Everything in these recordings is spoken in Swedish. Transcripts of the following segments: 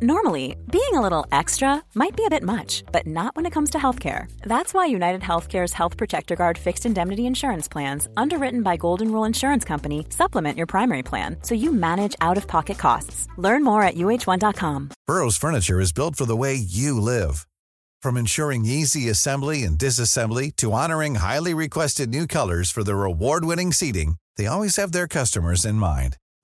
Normally, being a little extra might be a bit much, but not when it comes to healthcare. That's why United Healthcare's Health Protector Guard fixed indemnity insurance plans, underwritten by Golden Rule Insurance Company, supplement your primary plan so you manage out-of-pocket costs. Learn more at uh1.com. Burrow's furniture is built for the way you live. From ensuring easy assembly and disassembly to honoring highly requested new colors for their award-winning seating, they always have their customers in mind.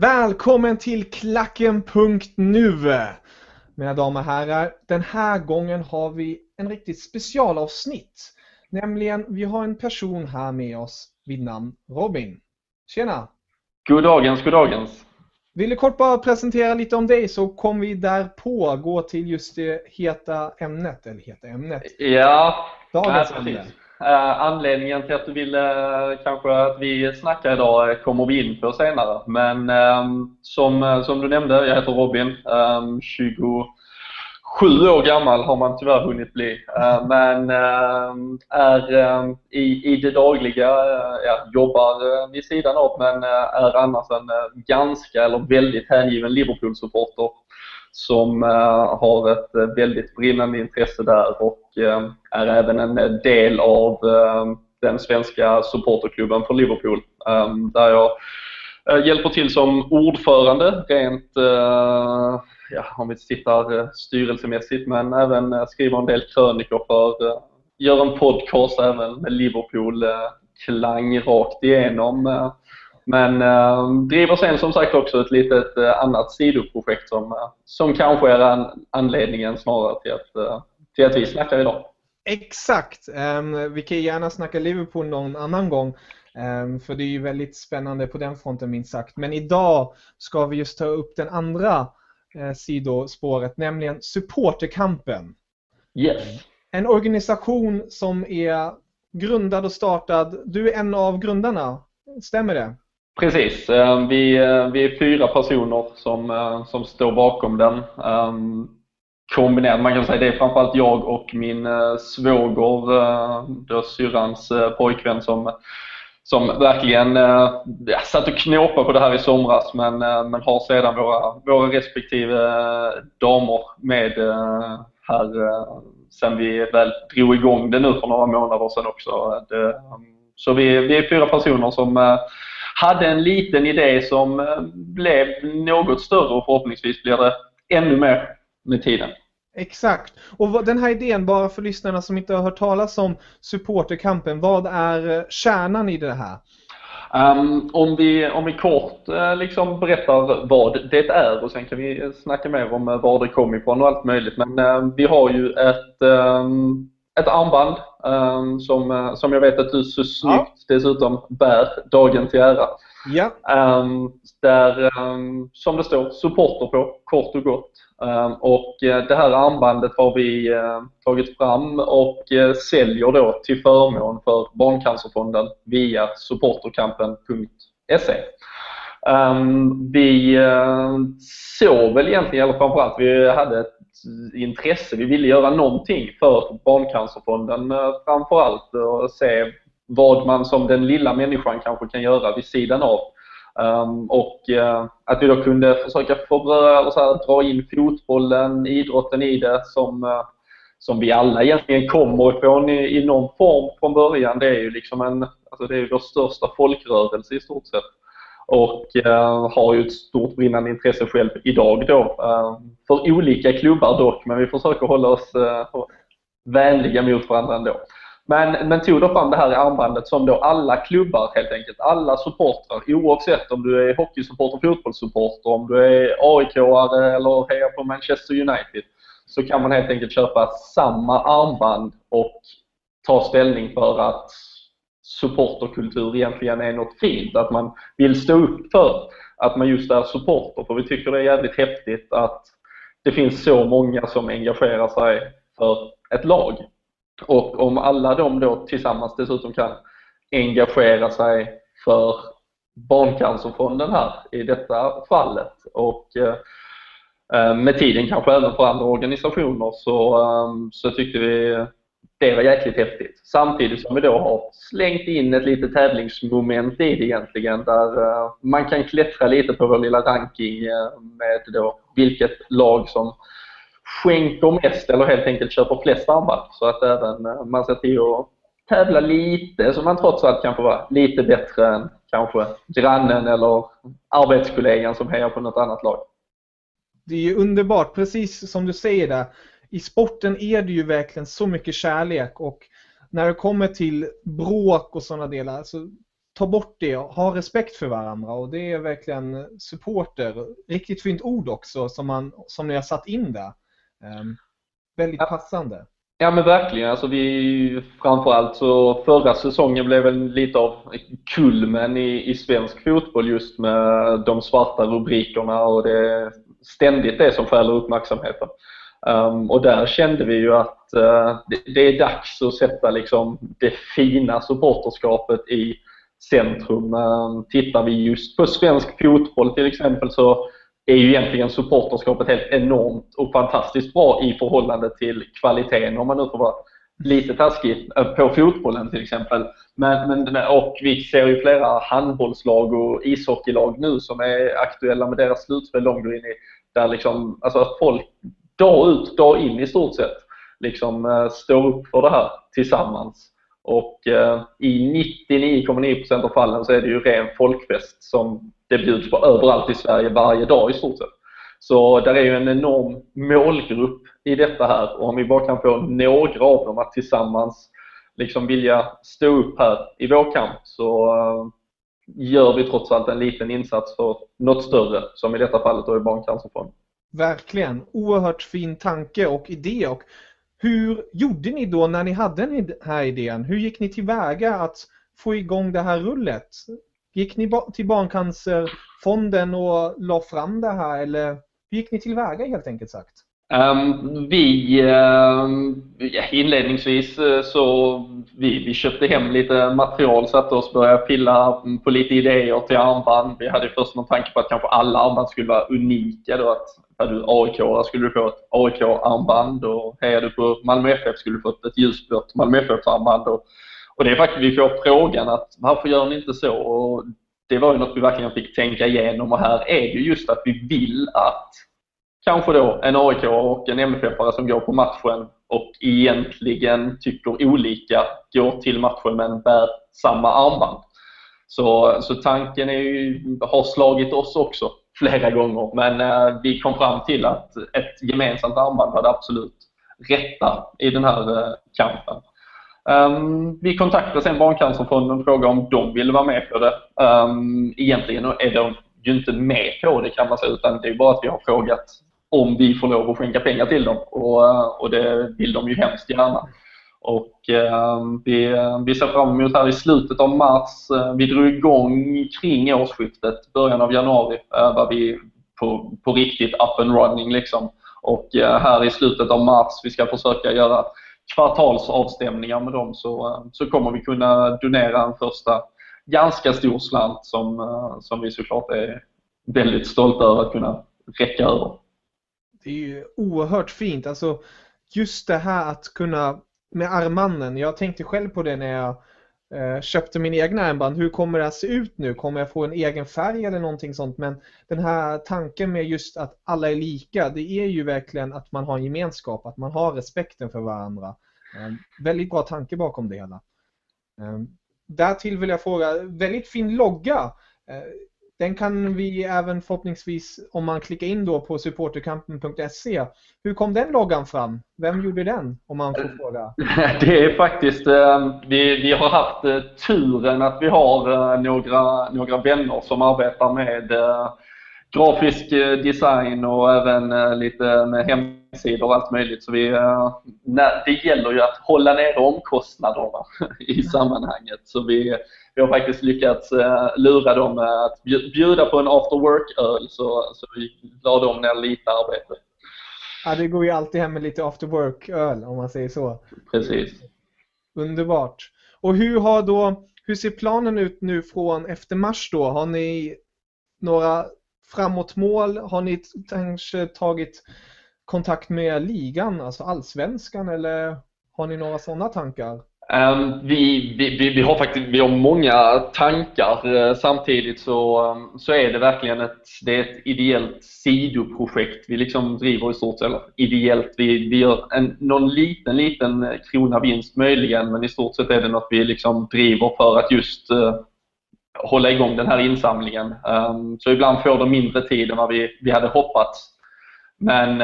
Välkommen till klacken.nu, mina damer och herrar. Den här gången har vi en riktigt specialavsnitt. Nämligen, vi har en person här med oss vid namn Robin. Tjena! God dagens! Vill du kort bara presentera lite om dig så kommer vi därpå gå till just det heta ämnet. Ja, dagens ämne. Anledningen till att du ville kanske att vi snackar idag kommer vi in på senare. Men som du nämnde, jag heter Robin, 27 år gammal har man tyvärr hunnit bli. Men är i det dagliga, jobbar vid sidan av, men är annars en ganska eller väldigt hängiven Liverpool-supporter. Som har ett väldigt brinnande intresse där och är även en del av den svenska supporterklubben för Liverpool. Där jag hjälper till som ordförande rent, om vi tittar styrelsemässigt, men även skriver en del krönikor för, gör en podcast även med Liverpool klang rakt igenom. Men driver sen som sagt också ett litet annat sidoprojekt som kanske är anledningen snarare till att vi snackar idag. Exakt. Vi kan gärna snacka Liverpool någon annan gång. För det är ju väldigt spännande på den fronten minst sagt. Men idag ska vi just ta upp den andra sidospåret, nämligen supporterkampen. Yes. En organisation som är grundad och startad. Du är en av grundarna, stämmer det? Precis, vi är 4 personer som står bakom den. Kombinerat, man kan säga det är framförallt jag och min svåger, syrrans pojkvän som verkligen satt och knåpade på det här i somras, men har sedan våra respektive damer med här sen vi väl drog igång det nu för några månader sedan också. Så vi är 4 personer som hade en liten idé som blev något större och förhoppningsvis blir det ännu mer med tiden. Exakt. Och den här idén, bara för lyssnarna som inte har hört talas om supporterkampen, vad är kärnan i det här? Om vi kort liksom berättar vad det är och sen kan vi snacka mer om var det kommer ifrån och allt möjligt. Men vi har ju ett armband som jag vet att du så snyggt dessutom bär dagen till ära. Ja. Där som det står supporter på, kort och gott. Och det här armbandet har vi tagit fram och säljer då till förmån för barncancerfonden via supporterkampen.se. Vi såg väl egentligen, eller framförallt vi hade ett intresse. Vi ville göra någonting för barncancerfonden framförallt och se vad man som den lilla människan kanske kan göra vid sidan av. Och att vi då kunde försöka dra in fotbollen, idrotten i det som vi alla egentligen kommer ifrån i någon form från början. Det är ju liksom det är ju vår största folkrörelse i stort sett. Och har ju ett stort brinnande intresse själv idag då. För olika klubbar dock, men vi försöker hålla oss vänliga mot varandra ändå. Men tog då fram det här i armbandet som då alla klubbar helt enkelt, alla supportrar, oavsett om du är hockeysupporter, fotbollssupporter, om du är AIK-are eller hejar på Manchester United, så kan man helt enkelt köpa samma armband och ta ställning för att supporterkultur egentligen är något fint, att man vill stå upp för att man just är supporter, för vi tycker det är jävligt häftigt att det finns så många som engagerar sig för ett lag. Och om alla de då tillsammans dessutom kan engagera sig för barncancerfonden här i detta fallet, och med tiden kanske även för andra organisationer, så tyckte vi det var jäkligt häftigt. Samtidigt som vi då har slängt in ett litet tävlingsmoment i det egentligen, där man kan klättra lite på vår lilla ranking med då vilket lag som skänker mest eller helt enkelt köper flest armband, så att även man ser till att tävla lite så man trots allt kan få vara lite bättre än kanske grannen eller arbetskollegan som hejar på något annat lag. Det är ju underbart, precis som du säger där. I sporten är det ju verkligen så mycket kärlek, och när det kommer till bråk och sådana delar, så ta bort det och ha respekt för varandra, och det är verkligen supporter, riktigt fint ord också som ni har satt in där. Väldigt passande. Ja men verkligen, alltså vi framförallt, så förra säsongen blev väl lite av kulmen i svensk fotboll just med de svarta rubrikerna, och det ständigt det som fäller uppmärksamheten. Och där kände vi ju att det är dags att sätta liksom det fina supporterskapet i centrum. Tittar vi just på svensk fotboll till exempel, så är ju egentligen supporterskapet helt enormt och fantastiskt bra i förhållande till kvaliteten, om man nu får vara lite taskig på fotbollen till exempel. Och vi ser ju flera handbollslag och ishockeylag nu som är aktuella med deras slutspel långt in i, där liksom, alltså att folk dag ut, dag in i stort sett liksom står upp för det här tillsammans. Och i 99,9% av fallen så är det ju ren folkfest som det bjuds på överallt i Sverige varje dag i stort sett. Så där är ju en enorm målgrupp i detta här, och om vi bara kan få några av dem att tillsammans liksom vilja stå upp här i vår kamp, så gör vi trots allt en liten insats för något större, som i detta fallet då är barncancerfonden. Verkligen, oerhört fin tanke och idé. Och hur gjorde ni då när ni hade den här idén? Hur gick ni tillväga att få igång det här rullet? Gick ni till barncancerfonden och la fram det här, eller hur gick ni tillväga helt enkelt sagt? Inledningsvis så vi köpte hem lite material, satte oss och började pilla på lite idéer till armband. Vi hade först någon tanke på att kanske alla armband skulle vara unika då, att hade du AIK skulle du få ett AIK-armband, och hejade du på Malmö FF skulle du få ett ljusblått Malmö FF-armband, och det är faktiskt vi får frågan att varför gör ni inte så, och det var ju något vi verkligen fick tänka igenom, och här är det just att vi vill att kanske då en AIK och en MFF-are som går på matchen och egentligen tycker olika går till matchen men bär samma armband. Så tanken är ju, har slagit oss också flera gånger, men vi kom fram till att ett gemensamt armband var det absolut rätta i den här kampen. Vi kontaktade sen barncancerfonden och frågade om de ville vara med på det. Egentligen är de ju inte med på det kan man säga, utan det är bara att vi har frågat om vi får lov att skänka pengar till dem, och det vill de ju hemskt gärna. Och vi ser fram emot här i slutet av mars. Vi drog igång kring årsskiftet, början av januari var vi på riktigt up and running liksom. Och här i slutet av mars vi ska försöka göra kvartalsavstämningar med dem, så kommer vi kunna donera en första ganska stor slant som vi såklart är väldigt stolta över att kunna räcka över. Det är ju oerhört fint, alltså just det här att kunna med armbanden. Jag tänkte själv på det när jag köpte min egna armband. Hur kommer det att se ut nu? Kommer jag få en egen färg eller någonting sånt? Men den här tanken med just att alla är lika, det är ju verkligen att man har gemenskap, att man har respekten för varandra. Väldigt bra tanke bakom det hela. Därtill vill jag fråga, väldigt fin logga. Den kan vi även förhoppningsvis, om man klickar in då på supporterkampen.se. Hur kom den loggan fram? Vem gjorde den, om man får fråga? Det är faktiskt, vi har haft turen att vi har några vänner som arbetar med grafisk design och även lite med hemsidor och allt möjligt. Så det gäller ju att hålla ner omkostnaderna i sammanhanget. Så vi har faktiskt lyckats lura dem att bjuda på en after work-öl, så vi la dem ner lite arbete. Ja, det går ju alltid hem med lite after work-öl, om man säger så. Precis. Underbart. Och hur ser planen ut nu från efter mars då? Har ni några framåtmål? Har ni kanske tagit kontakt med ligan, alltså Allsvenskan, eller har ni några sådana tankar? Vi har många tankar. Samtidigt så är det verkligen ett ideellt sidoprojekt. Vi liksom driver i stort sett ideellt. Vi gör någon liten kronavinst möjligen, men i stort sett är det något vi liksom driver för att just hålla igång den här insamlingen. Så ibland får de mindre tid än vad vi hade hoppats. Men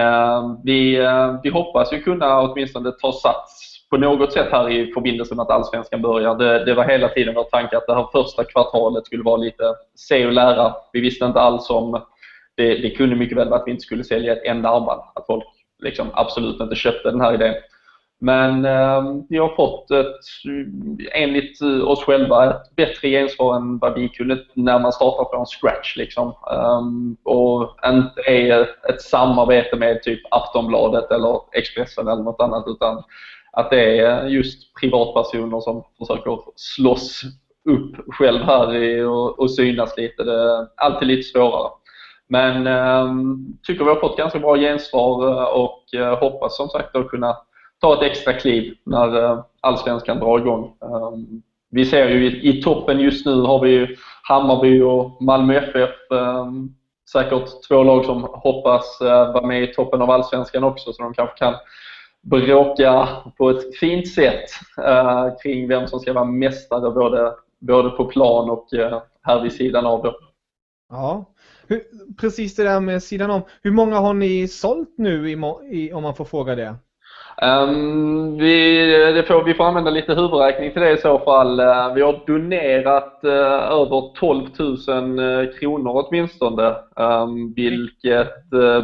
vi hoppas ju kunna åtminstone ta sats på något sätt här i förbindelse med att Allsvenskan börjar. Det var hela tiden vår tanke att det här första kvartalet skulle vara lite se och lära. Vi visste inte alls om det kunde mycket väl att vi inte skulle sälja ett enda armband. Att folk liksom absolut inte köpte den här idén. Men vi har fått enligt oss själva ett bättre gensvar än vad vi kunde när man startar från scratch liksom. Och inte är ett samarbete med typ Aftonbladet eller Expressen eller något annat, utan att det är just privatpersoner som försöker slåss upp själv här och synas lite. Det är alltid lite svårare. Men tycker vi har fått ganska bra gensvar och hoppas som sagt att kunna ta ett extra kliv när Allsvenskan drar igång. Vi ser ju i toppen just nu har vi ju Hammarby och Malmö FF. Säkert två lag som hoppas vara med i toppen av Allsvenskan också, så de kanske kan bråka på ett fint sätt kring vem som ska vara mästare både på plan och här vid sidan av det. Ja, precis det där med sidan om. Hur många har ni sålt nu om man får fråga det? Vi får använda lite huvudräkning till det i så fall. Vi har donerat över 12 000 kronor åtminstone, vilket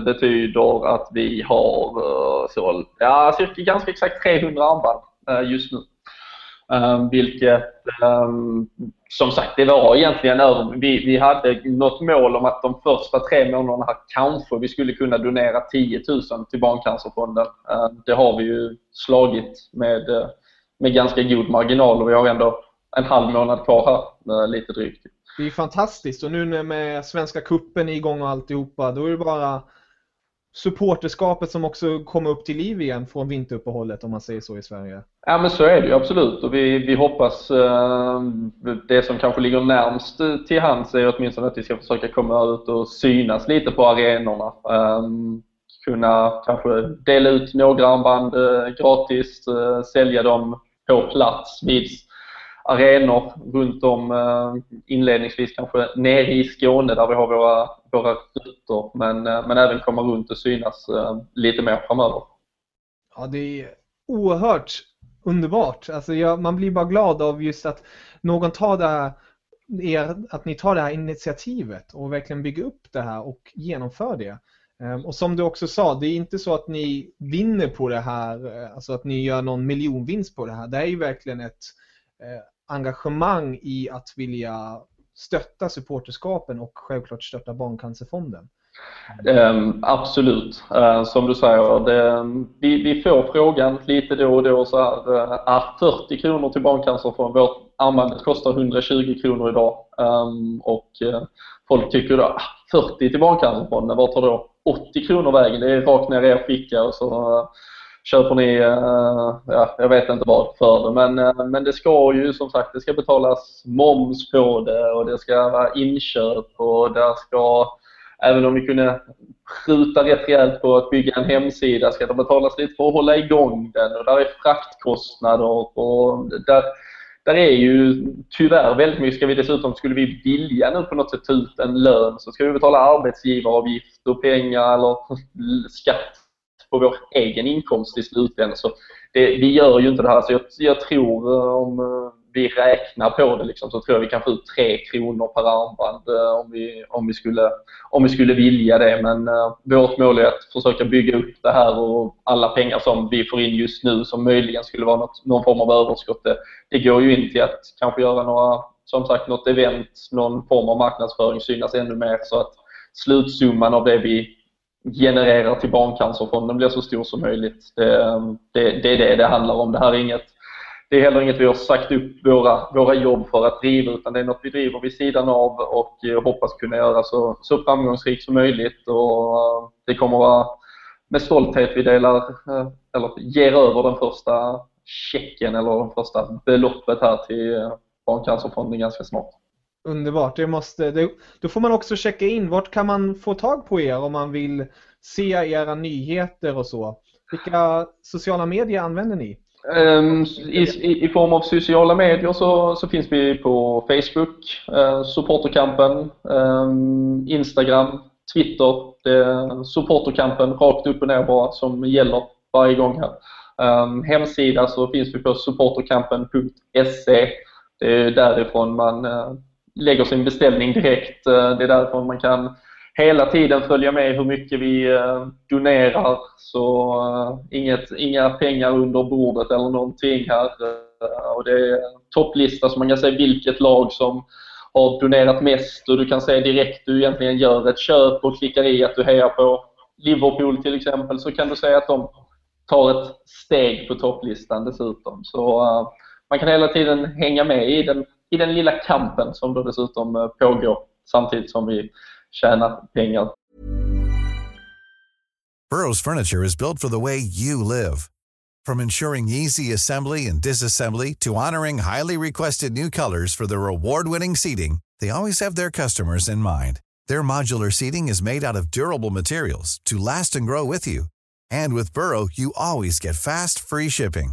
betyder att vi har sålt cirka ganska exakt 300 armband just nu. Vilket som sagt, det var egentligen vi hade något mål om att de första 3 månaderna här kanske vi skulle kunna donera 10 000 till barncancerfonden. Det har vi ju slagit med ganska god marginal, och vi har ändå en halv månad kvar här lite drygt. Det är fantastiskt, och nu med Svenska Kuppen igång och alltihopa, då är det bara supporterskapet som också kommer upp till liv igen från vinteruppehållet, om man säger så, i Sverige. Ja, men så är det ju absolut, och vi hoppas det som kanske ligger närmst till hands är åtminstone att vi ska försöka komma ut och synas lite på arenorna, kunna kanske dela ut några armband gratis, sälja dem på plats vid arenor runt om, inledningsvis kanske nere i Skåne där vi har våra rutor, men även komma runt och synas lite mer framöver. Ja, det är oerhört underbart. Alltså man blir bara glad av just att någon tar att ni tar det här initiativet och verkligen bygger upp det här och genomför det. Och som du också sa, det är inte så att ni vinner på det här, alltså att ni gör någon miljonvinst på det här. Det är ju verkligen ett engagemang i att vilja stötta supporterskapen och självklart stötta barncancerfonden. Absolut. Som du säger, vi får frågan lite då och då så här, 40 kronor till barncancerfonden. Vårt armband kostar 120 kronor idag. Och folk tycker då 40 till barncancerfonden, vad tar då 80 kronor vägen? Det är rakt ner i er ficka, och så köper ni, jag vet inte vad för det, men det ska ju som sagt, det ska betalas moms på det, och det ska vara inköp, och där ska, även om vi kunde skjuta rätt rejält på att bygga en hemsida, ska det betalas lite för att hålla igång den, och där är fraktkostnader, och där, där är ju tyvärr väldigt mycket, skulle vi vilja nu på något sätt ta ut en lön, så ska vi betala arbetsgivaravgift och pengar eller skatt på vår egen inkomst i slutändan. Så vi gör ju inte det här, så jag tror om vi räknar på det liksom, så tror jag vi kan få ut 3 kronor per armband om vi skulle vilja det. Men vårt mål är att försöka bygga upp det här, och alla pengar som vi får in just nu som möjligen skulle vara någon form av överskott, det går ju in till att kanske göra något event, någon form av marknadsföring, synas ännu mer, så att slutsumman av det vi genererar till barncancerfonden blir så stor som möjligt. Det handlar om. Det här är inget. Det är heller inget vi har sagt upp våra jobb för att driva, utan det är något vi driver vid sidan av och hoppas kunna göra så framgångsrikt som möjligt. Och det kommer vara med stolthet vi ger över den första checken eller den första beloppet här till barncancerfonden ganska snart. Underbart, då får man också checka in, vart kan man få tag på er om man vill se era nyheter och så? Vilka sociala medier använder ni? I form av sociala medier så finns vi på Facebook, Supporterkampen, Instagram, Twitter. Supporterkampen rakt upp och ner bara, som gäller varje gång här. Hemsida så finns vi på supporterkampen.se. Det är därifrån man lägger sin beställning direkt. Det är därifrån man kan hela tiden följa med hur mycket vi donerar, så inga pengar under bordet eller någonting här. Och det är en topplista som man kan se vilket lag som har donerat mest, och du kan se direkt du egentligen gör ett köp och klickar i att du hejar på Liverpool till exempel, så kan du se att de tar ett steg på topplistan dessutom. Så man kan hela tiden hänga med i den lilla kampen som då dessutom pågår samtidigt som vi tjänar pengar. Burrow's furniture is built for the way you live. From ensuring easy assembly and disassembly to honoring highly requested new colors for their award-winning seating, they always have their customers in mind. Their modular seating is made out of durable materials to last and grow with you. And with Burrow, you always get fast, free shipping.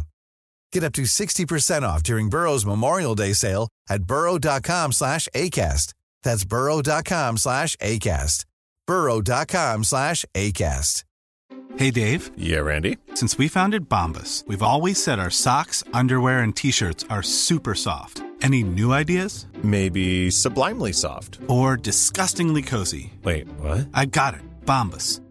Get up to 60% off during Burrow's Memorial Day sale at burrow.com/acast. That's burrow.com/acast. burrow.com/acast. Hey, Dave. Yeah, Randy. Since we founded Bombas, we've always said our socks, underwear, and T-shirts are super soft. Any new ideas? Maybe sublimely soft. Or disgustingly cozy. Wait, what? I got it. Bombas.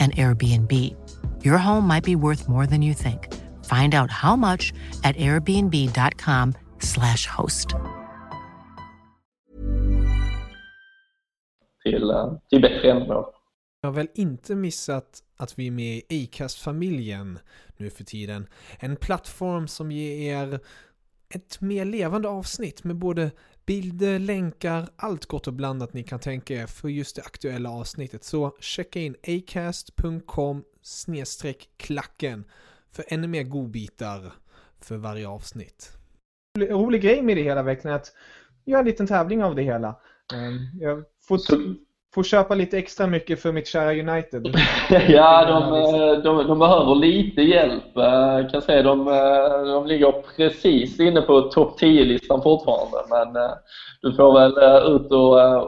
an Airbnb. Your home might be worth more than you think. Find out how much at airbnb.com/host. Till bättre ändå. Jag har väl inte missat att vi är med i Acast-familjen nu för tiden. En plattform som ger er ett mer levande avsnitt med både bilder, länkar, allt gott och blandat ni kan tänka er för just det aktuella avsnittet. Så checka in acast.com/klacken för ännu mer godbitar för varje avsnitt. Rolig grej med det hela verkligen är att göra en liten tävling av det hela. Jag får köpa lite extra mycket för mitt kära United. Ja, de behöver lite hjälp. Jag kan säga de ligger precis inne på topp 10-listan fortfarande. Men du får väl ut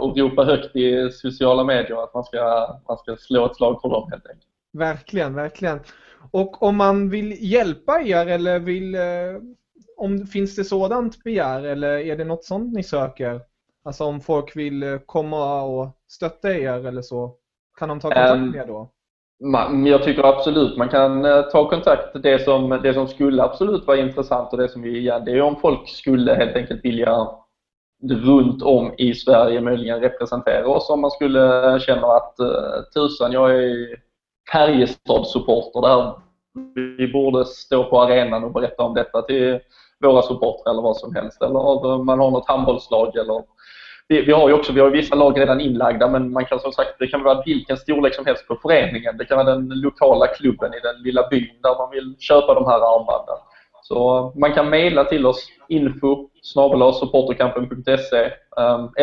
och ropa högt i sociala medier att man ska slå ett slag på dem helt enkelt. Verkligen, verkligen. Och om man vill hjälpa er eller finns det sådant begär eller är det något sånt ni söker? Alltså om folk vill komma och stötta er eller så, kan de ta kontakt med er då? Jag tycker absolut man kan ta kontakt. Det som skulle absolut vara intressant, och det som vi gör, det är om folk skulle helt enkelt vilja runt om i Sverige möjligen representera oss, om man skulle känna att tusan, jag är Färjestads-supporter där, vi borde stå på arenan och berätta om detta till våra supporter eller vad som helst, eller man har något handbollslag, eller vi har vissa lag redan inlagda, men man kan, som sagt, det kan vara vilken storlek som helst på föreningen, det kan vara den lokala klubben i den lilla byn där man vill köpa de här armbanden. Så man kan mejla till oss info@supporterkampen.se,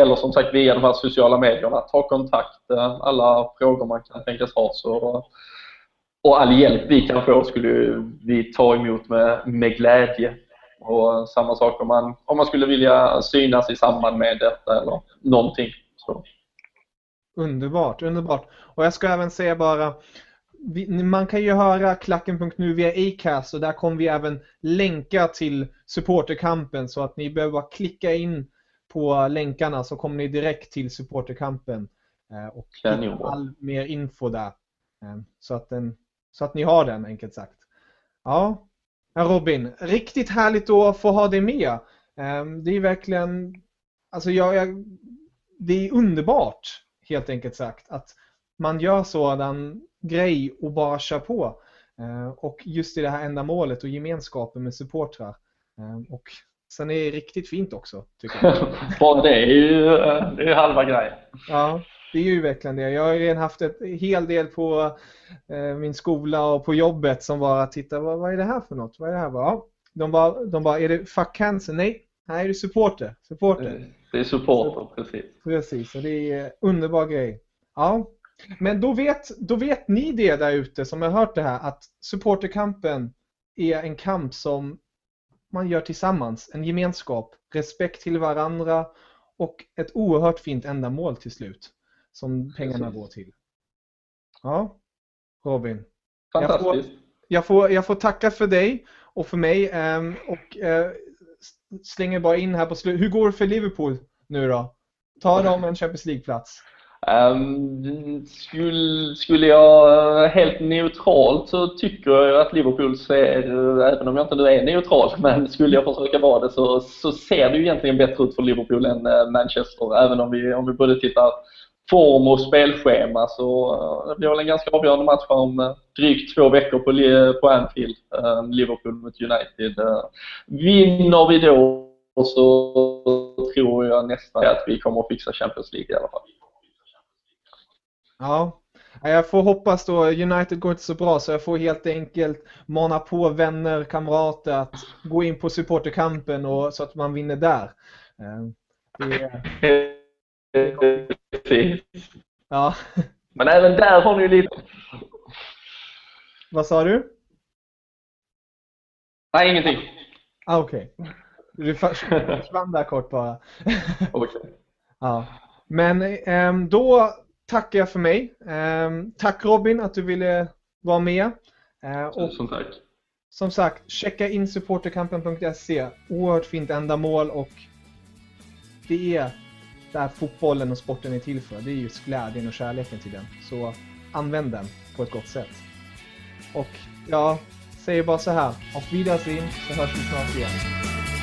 eller som sagt via de här sociala medierna, ta kontakt, alla frågor man kan tänkas ha, så, och all hjälp vi kan få skulle vi ta emot med glädje. Och samma sak om man skulle vilja synas i samband med detta eller någonting. Så. Underbart, underbart. Och jag ska även säga bara, man kan ju höra klacken.nu via Acast, och där kommer vi även länka till supporterkampen, så att ni behöver bara klicka in på länkarna så kommer ni direkt till supporterkampen och all mer info där, så att ni har den, enkelt sagt. Ja, Robin, riktigt härligt att få ha dig med. Det är verkligen, alltså det är underbart, helt enkelt sagt, att man gör sådan grej och bara kör på, och just i det här ändamålet och gemenskapen med supportrar, och sen är det riktigt fint också, tycker jag. det är ju halva grejen. Ja, det är ju verkligen det. Jag har redan haft ett hel del på min skola och på jobbet som bara tittar, vad är det här för något? Vad är det här? Ja, de bara, är det fuck cancer? Nej. Här är det supporter. Det är supporter, precis. Precis, och det är en underbar grej. Ja. Men då vet ni det där ute som har hört det här, att supporterkampen är en kamp som man gör tillsammans, en gemenskap, respekt till varandra och ett oerhört fint ändamål till slut som pengarna går till. Ja, Robin. Fantastiskt. Jag får tacka för dig och för mig, och slänger bara in här på slut. Hur går det för Liverpool nu då? Tar de en Champions League-plats? Skulle jag helt neutralt, så tycker jag att Liverpool ser, även om jag inte nu är neutral, men skulle jag försöka vara det, så ser det ju egentligen bättre ut för Liverpool än Manchester, även om vi både tittar form och spelschema, så det blir väl en ganska avgörande match om drygt 2 veckor på Anfield, Liverpool mot United. Vinner vi då, så tror jag nästan att vi kommer att fixa Champions League i alla fall. Ja, jag får hoppas då. United går inte så bra, så jag får helt enkelt mana på vänner, kamrater att gå in på supporterkampen, och så att man vinner där. Ja. Men även där har ni lite... Vad sa du? Nej, ingenting. Ah, okej. Okay. Du försvann där kort bara. Okej. Okay. Ja. Men då... tackar jag för mig. Tack Robin att du ville vara med. Tusen tack. Som sagt, checka in supporterkampen.se. Oerhört fint ändamål, och det är där fotbollen och sporten är till för. Det är just glädjen och kärleken till den. Så använd den på ett gott sätt. Och jag säger bara så här. Auf Wiedersehen, så hörs vi snart igen.